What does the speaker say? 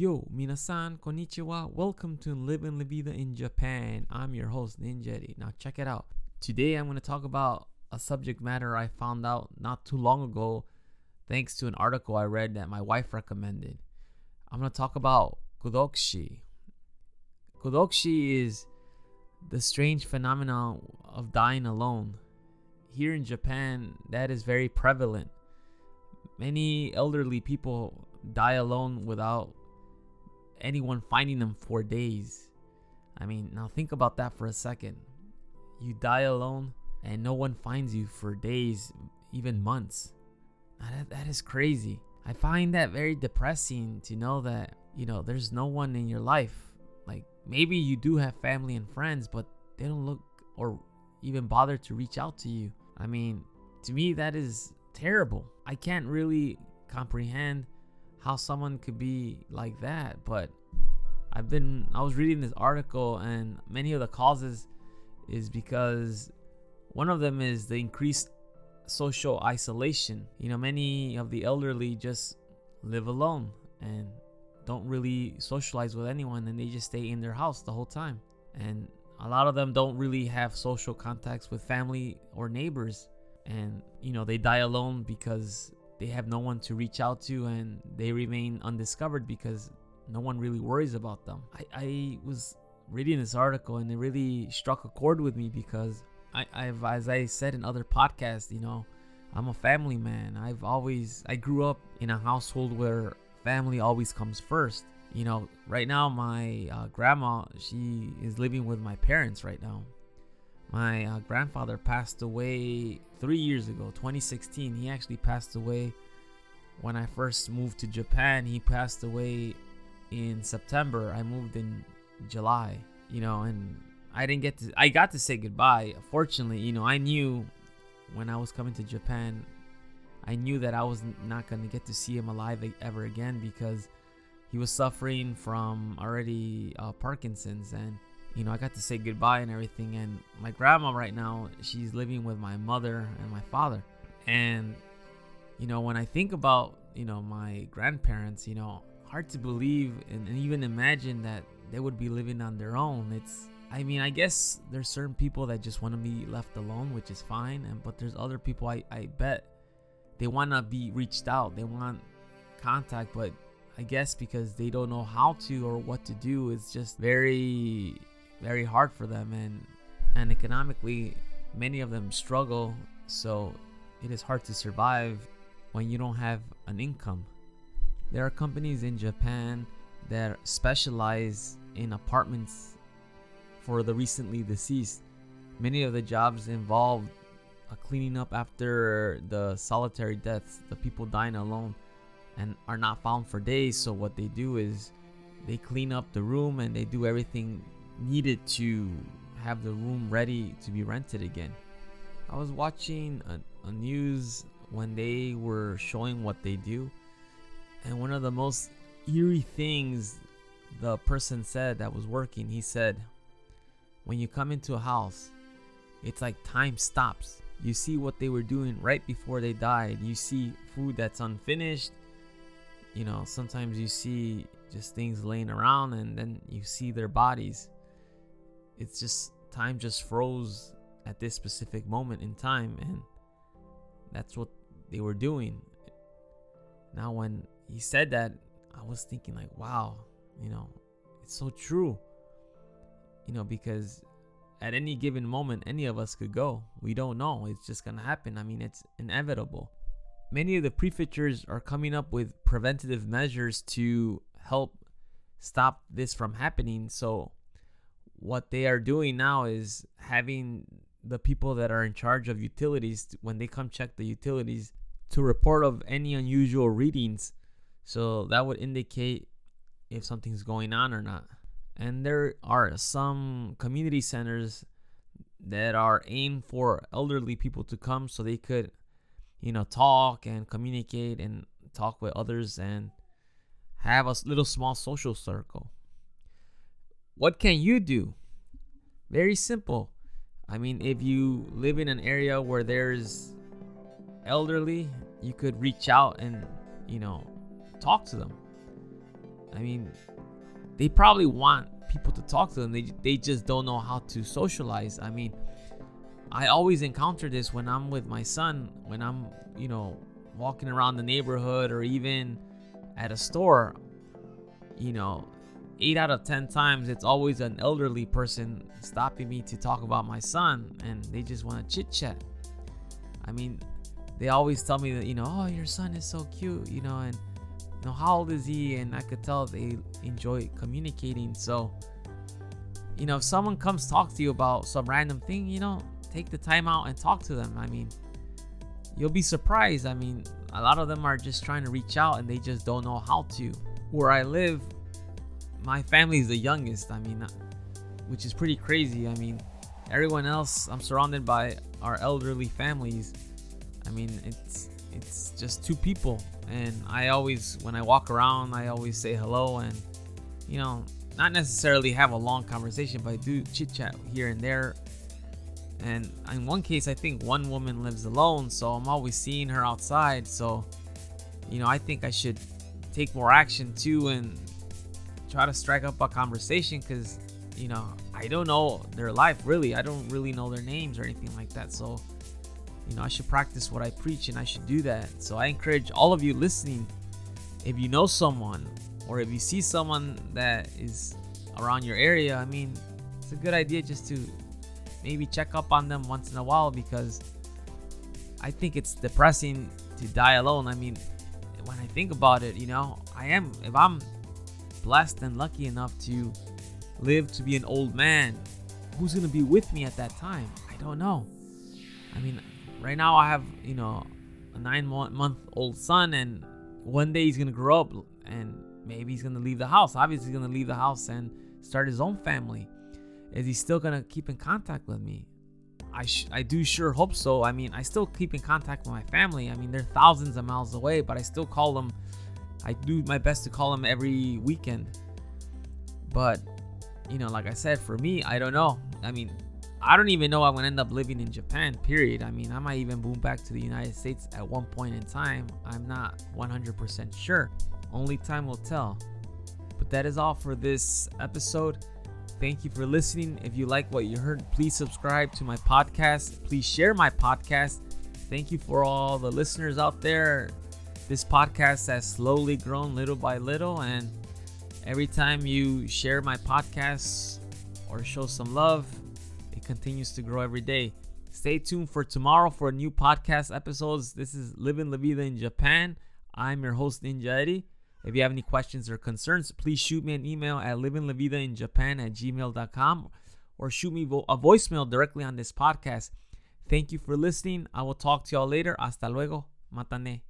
Yo, minasan, konnichiwa, welcome to Living La Vida in Japan. I'm your host, Ninja Eri. Now check it out. Today I'm going to talk about a subject matter I found out not too long ago thanks to an article I read that my wife recommended. I'm going to talk about kodokushi. Kodokushi is the strange phenomenon of dying alone. Here in Japan, that is very prevalent. Many elderly people die alone without anyone finding them for days. I mean, now think about that for a second. You die alone and no one finds you for days, even months. That is crazy. I find that very depressing to know that, there's no one in your life. Like, maybe you do have family and friends, but they don't look or even bother to reach out to you. I mean, to me, that is terrible. I can't really comprehend how someone could be like that, but I was reading this article, and many of the causes is because one of them is the increased social isolation. Many of the elderly just live alone and don't really socialize with anyone, and they just stay in their house the whole time. And a lot of them don't really have social contacts with family or neighbors, and they die alone because they have no one to reach out to, and they remain undiscovered because no one really worries about them. I was reading this article, and it really struck a chord with me because I've, as I said in other podcasts, I'm a family man. I grew up in a household where family always comes first. Right now my grandma, she is living with my parents right now. My grandfather passed away 3 years ago, 2016. He actually passed away when I first moved to Japan. He passed away in September. I moved in July, and I got to say goodbye. Fortunately, I knew when I was coming to Japan, I knew that I was not going to get to see him alive ever again because he was suffering from already Parkinson's, and I got to say goodbye and everything. And my grandma right now, she's living with my mother and my father. And, when I think about, my grandparents, hard to believe and even imagine that they would be living on their own. I guess there's certain people that just want to be left alone, which is fine. But there's other people, I bet, they want to be reached out. They want contact, but I guess because they don't know how to or what to do, it's just very... very hard for them, and economically many of them struggle, so it is hard to survive when you don't have an income. There are companies in Japan that specialize in apartments for the recently deceased. Many of the jobs involve cleaning up after the solitary deaths, the people dying alone and are not found for days. So what they do is they clean up the room and they do everything needed to have the room ready to be rented again. I was watching a news when they were showing what they do, and one of the most eerie things the person said that was working, he said, when you come into a house, it's like time stops. You see what they were doing right before they died. You see food that's unfinished. Sometimes you see just things laying around, and then you see their bodies. It's just time just froze at this specific moment in time, and that's what they were doing. Now when he said that, I was thinking like, wow, it's so true. Because at any given moment, any of us could go. We don't know. It's just going to happen. It's inevitable. Many of the prefectures are coming up with preventative measures to help stop this from happening. So what they are doing now is having the people that are in charge of utilities, when they come check the utilities, to report of any unusual readings. So that would indicate if something's going on or not. And there are some community centers that are aimed for elderly people to come so they could, talk and communicate and talk with others and have a little small social circle. What can you do? Very simple. If you live in an area where there's elderly, you could reach out and, talk to them. I mean, they probably want people to talk to them. They just don't know how to socialize. I mean, I always encounter this when I'm with my son, when I'm, you know, walking around the neighborhood or even at a store. You know, 8 out of 10 times, it's always an elderly person stopping me to talk about my son, and they just want to chit chat. I mean, they always tell me that, you know, oh, your son is so cute, you know, and you know, how old is he? And I could tell they enjoy communicating. So, you know, if someone comes talk to you about some random thing, you know, take the time out and talk to them. I mean, you'll be surprised. I mean, a lot of them are just trying to reach out and they just don't know how to. Where I live, my family is the youngest, I mean, which is pretty crazy. I mean, everyone else, I'm surrounded by our elderly families. I mean, it's just 2 people, and I always, when I walk around, I always say hello and, you know, not necessarily have a long conversation, but I do chit chat here and there. And in one case, I think one woman lives alone, so I'm always seeing her outside. So, you know, I think I should take more action too and try to strike up a conversation, because, you know, I don't know their life really. I don't really know their names or anything like that. So, you know, I should practice what I preach, and I should do that. So I encourage all of you listening, if you know someone or if you see someone that is around your area, I mean, it's a good idea just to maybe check up on them once in a while, because I think it's depressing to die alone. I mean, when I think about it, you know, if I'm blessed and lucky enough to live to be an old man, who's going to be with me at that time? I don't know. I mean, right now I have, you know, a 9-month-old son, and one day he's going to grow up and maybe he's going to leave the house. Obviously he's going to leave the house and start his own family. Is he still going to keep in contact with me? I do sure hope so. I mean, I still keep in contact with my family. I mean, they're thousands of miles away, but I still call them. I do my best to call them every weekend. But, you know, like I said, for me, I don't know. I mean, I don't even know I'm going to end up living in Japan, period. I mean, I might even move back to the United States at one point in time. I'm not 100% sure. Only time will tell. But that is all for this episode. Thank you for listening. If you like what you heard, please subscribe to my podcast. Please share my podcast. Thank you for all the listeners out there. This podcast has slowly grown little by little, and every time you share my podcast or show some love, it continues to grow every day. Stay tuned for tomorrow for new podcast episodes. This is Living La Vida in Japan. I'm your host, Ninja Eri. If you have any questions or concerns, please shoot me an email at livinglavidainjapan@gmail.com, or shoot me a voicemail directly on this podcast. Thank you for listening. I will talk to y'all later. Hasta luego. Matane.